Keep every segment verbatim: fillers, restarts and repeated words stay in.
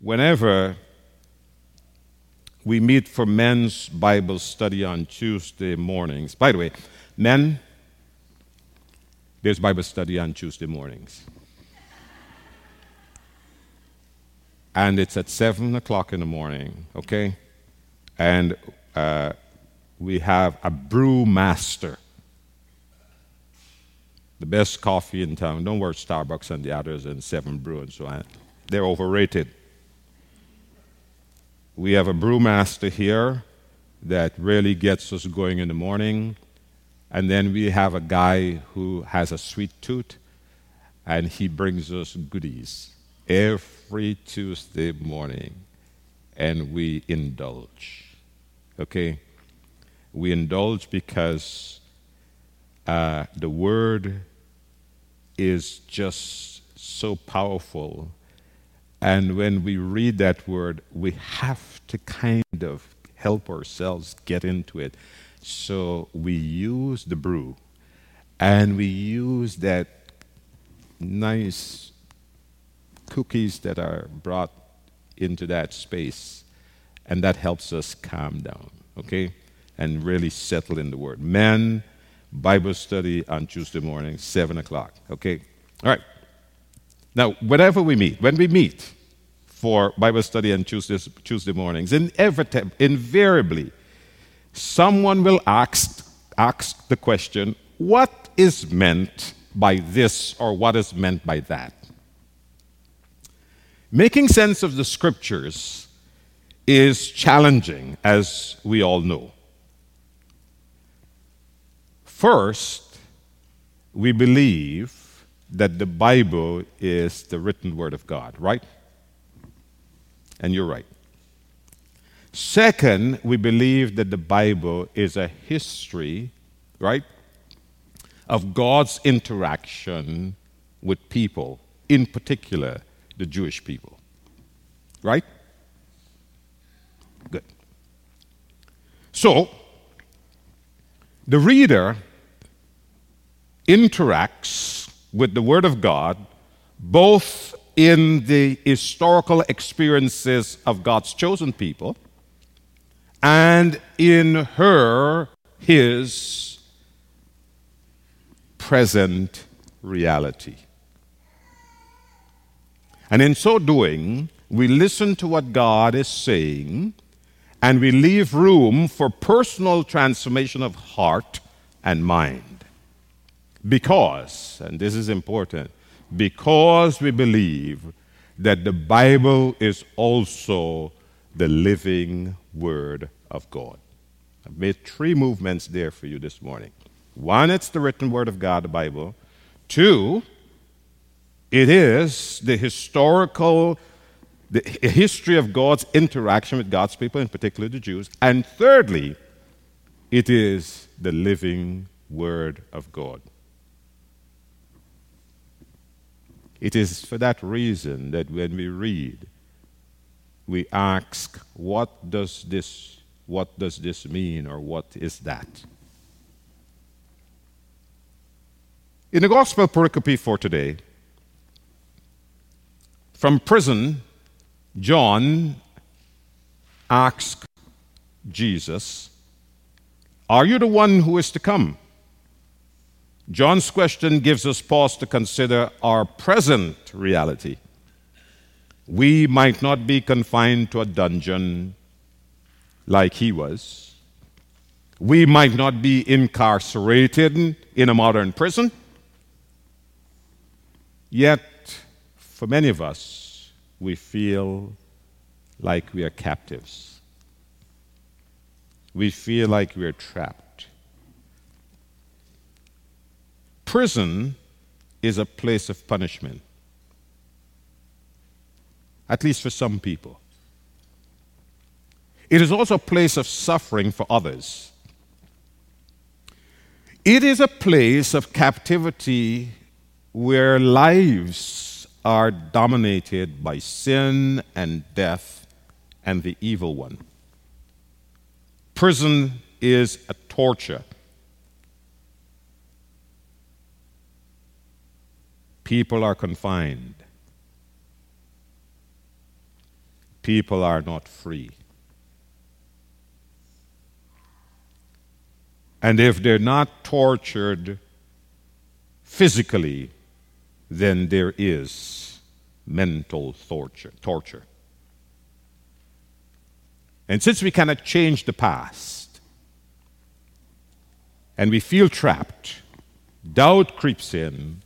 Whenever we meet for men's Bible study on Tuesday mornings, by the way, men, there's Bible study on Tuesday mornings. And it's at seven o'clock in the morning, okay? And uh, we have a brewmaster. The best coffee in town. Don't worry, Starbucks and the others and Seven Brew and so on. They're overrated. We have a brewmaster here that really gets us going in the morning. And then we have a guy who has a sweet tooth, and he brings us goodies every Tuesday morning, and we indulge, okay? We indulge because uh, the Word is just so powerful, and when we read that Word, we have to kind of help ourselves get into it. So we use the brew, and we use that nice cookies that are brought into that space, and that helps us calm down, okay, and really settle in the Word. Men, Bible study on Tuesday morning, seven o'clock, okay? All right. Now, whenever we meet, when we meet for Bible study on Tuesdays, Tuesday mornings, inevit- invariably, someone will ask, ask the question, what is meant by this or what is meant by that? Making sense of the Scriptures is challenging, as we all know. First, we believe that the Bible is the written Word of God, right? And you're right. Second, we believe that the Bible is a history, right, of God's interaction with people, in particular, the Jewish people, right? Good. So, the reader interacts with the Word of God both in the historical experiences of God's chosen people and in her, his present reality. And in so doing, we listen to what God is saying, and we leave room for personal transformation of heart and mind. Because, and this is important, because we believe that the Bible is also the living Word of God. I've made three movements there for you this morning. One, it's the written Word of God, the Bible. Two, it is the historical, the history of God's interaction with God's people, in particular the Jews. And thirdly, it is the living Word of God. It is for that reason that when we read, we ask, what does this, what does this mean, or what is that? In the gospel pericope for today, from prison, John asks Jesus, are you the one who is to come? John's question gives us pause to consider our present reality. We might not be confined to a dungeon like he was. We might not be incarcerated in a modern prison. Yet, for many of us, we feel like we are captives. We feel like we are trapped. Prison is a place of punishment, at least for some people. It is also a place of suffering for others. It is a place of captivity where lives are dominated by sin and death and the evil one. Prison is a torture. People are confined. people are not free. And if they're not tortured physically, then there is mental torture. torture. And since we cannot change the past, and we feel trapped, doubt creeps in,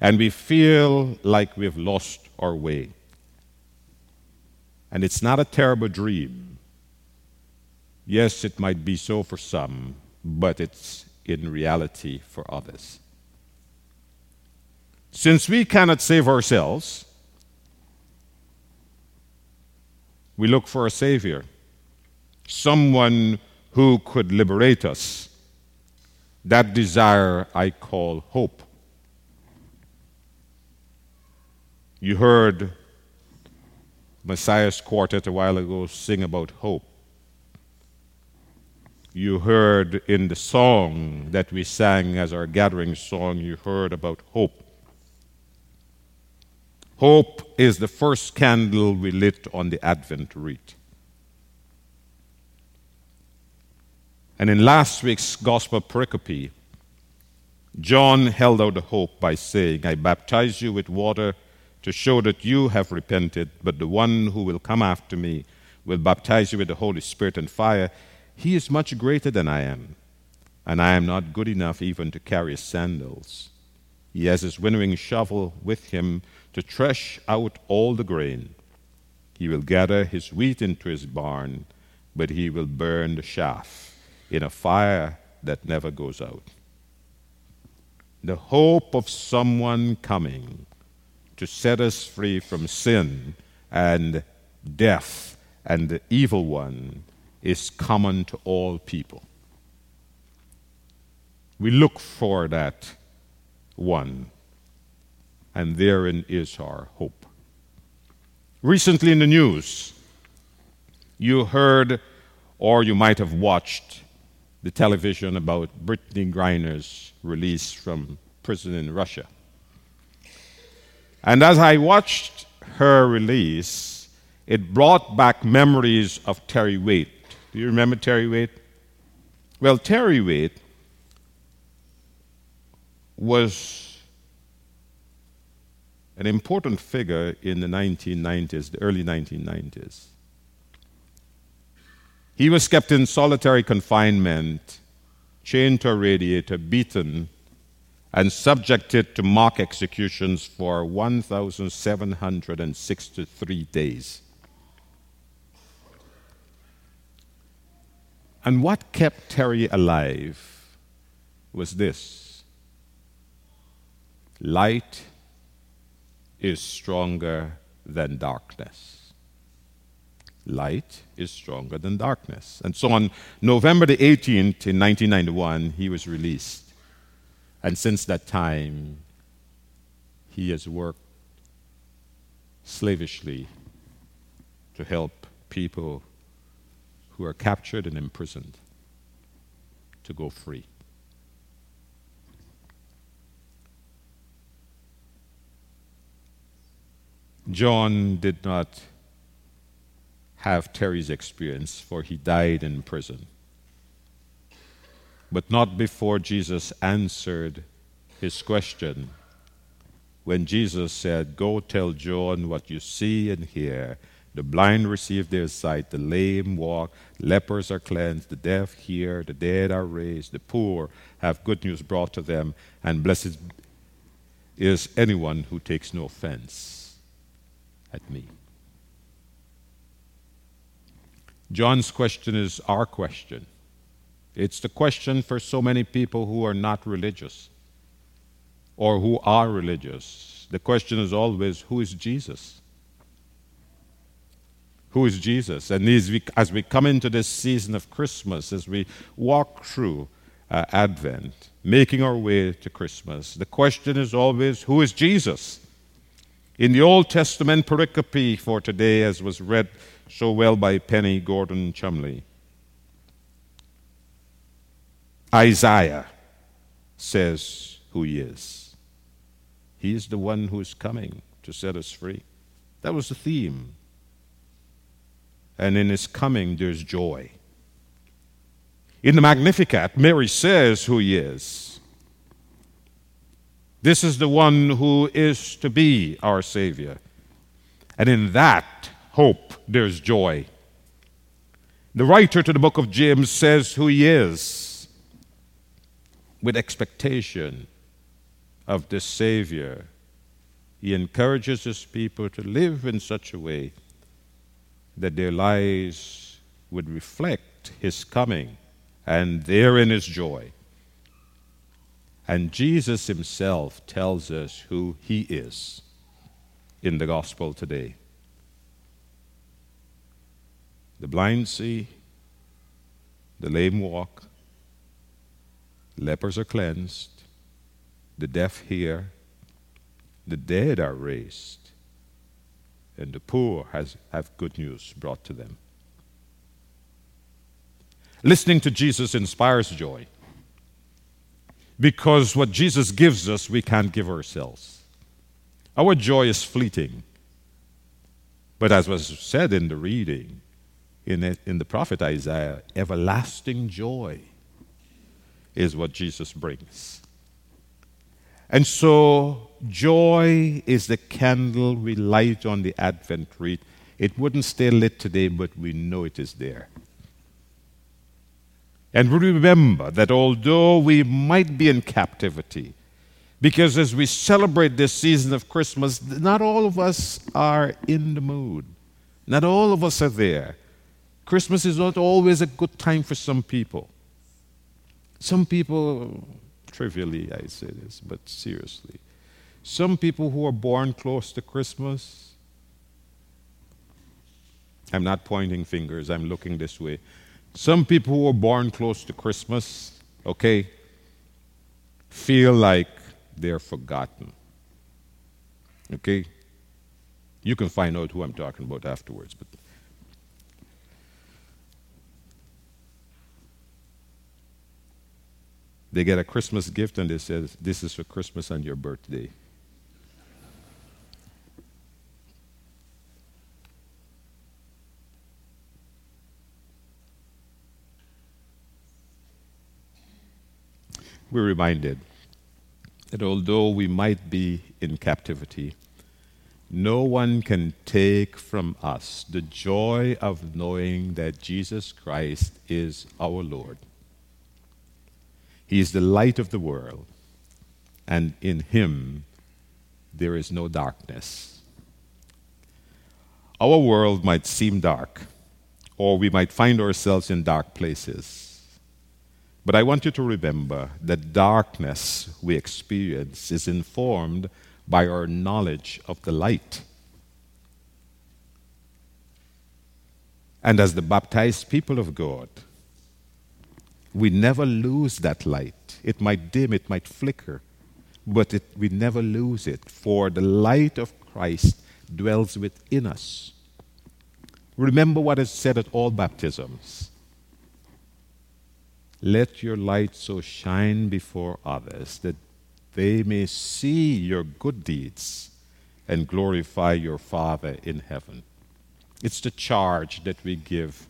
and we feel like we've lost our way. And it's not a terrible dream. Yes, it might be so for some, but it's in reality for others. Since we cannot save ourselves, we look for a Savior, someone who could liberate us. That desire I call hope. You heard Messiah's quartet a while ago sing about hope. You heard in the song that we sang as our gathering song, you heard about hope. Hope is the first candle we lit on the Advent wreath. And in last week's gospel pericope, John held out the hope by saying, I baptize you with water to show that you have repented, but the one who will come after me will baptize you with the Holy Spirit and fire. He is much greater than I am, and I am not good enough even to carry his sandals. He has his winnowing shovel with him to thresh out all the grain. He will gather his wheat into his barn, but he will burn the chaff in a fire that never goes out. The hope of someone coming to set us free from sin and death and the evil one is common to all people. We look for that one, and therein is our hope. Recently in the news, you heard or you might have watched the television about Brittany Griner's release from prison in Russia. And as I watched her release, it brought back memories of Terry Waite. Do you remember Terry Waite? Well, Terry Waite was an important figure in the nineteen nineties, the early nineteen nineties. He was kept in solitary confinement, chained to a radiator, beaten, and subjected to mock executions for one thousand seven hundred sixty-three days. And what kept Terry alive was this: light is stronger than darkness. Light is stronger than darkness. And so on November the eighteenth in nineteen ninety-one, he was released. And since that time, he has worked slavishly to help people who are captured and imprisoned to go free. John did not have Terry's experience, for he died in prison. But not before Jesus answered his question. When Jesus said, go tell John what you see and hear. The blind receive their sight, the lame walk, lepers are cleansed, the deaf hear, the dead are raised, the poor have good news brought to them, and blessed is anyone who takes no offense at me. John's question is our question. It's the question for so many people who are not religious or who are religious. The question is always, who is Jesus? Who is Jesus? And as we, as we come into this season of Christmas, as we walk through uh, Advent, making our way to Christmas, the question is always, who is Jesus? In the Old Testament pericope for today, as was read so well by Penny Gordon Chumley, Isaiah says who he is. He is the one who is coming to set us free. That was the theme and in his coming there's joy. In the Magnificat, Mary says who he is. This is the one who is to be our Savior. And in that hope, there's joy. The writer to the book of James says who he is with expectation of this Savior. He encourages his people to live in such a way that their lives would reflect his coming, and therein is joy. And Jesus himself tells us who he is in the gospel today. The blind see, the lame walk, lepers are cleansed, the deaf hear, the dead are raised, and the poor has, have good news brought to them. Listening to Jesus inspires joy, because what Jesus gives us, we can't give ourselves. Our joy is fleeting. But as was said in the reading, in the, in the prophet Isaiah, everlasting joy is what Jesus brings. And so joy is the candle we light on the Advent wreath. It wouldn't stay lit today, but we know it is there. And we remember that although we might be in captivity, because as we celebrate this season of Christmas, not all of us are in the mood. Not all of us are there. Christmas is not always a good time for some people. Some people... Trivially, I say this, but seriously. Some people who are born close to Christmas, I'm not pointing fingers, I'm looking this way. Some people who are born close to Christmas, okay, feel like they're forgotten. Okay? You can find out who I'm talking about afterwards, but they get a Christmas gift and they say, this is for Christmas and your birthday. We're reminded that although we might be in captivity, no one can take from us the joy of knowing that Jesus Christ is our Lord. He is the light of the world, and in him there is no darkness. Our world might seem dark, or we might find ourselves in dark places. But I want you to remember that darkness we experience is informed by our knowledge of the light. And as the baptized people of God, we never lose that light. It might dim, it might flicker, but it, we never lose it, for the light of Christ dwells within us. Remember what is said at all baptisms. Let your light so shine before others that they may see your good deeds and glorify your Father in heaven. It's the charge that we give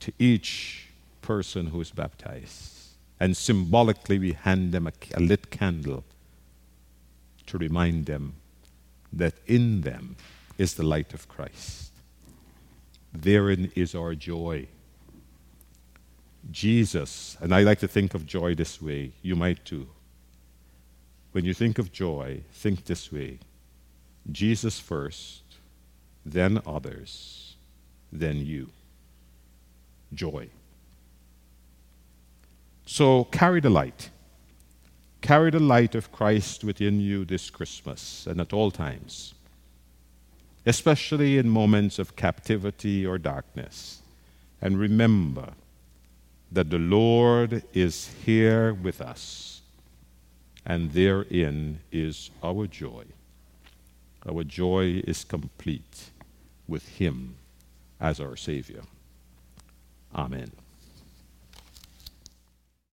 to each person who is baptized. And symbolically, we hand them a, a lit candle to remind them that in them is the light of Christ. Therein is our joy. Jesus, and I like to think of joy this way, you might too. When you think of joy, think this way. Jesus first, then others, then you. Joy. So carry the light. Carry the light of Christ within you this Christmas and at all times, especially in moments of captivity or darkness. And remember that the Lord is here with us, and therein is our joy. Our joy is complete with him as our Savior. Amen.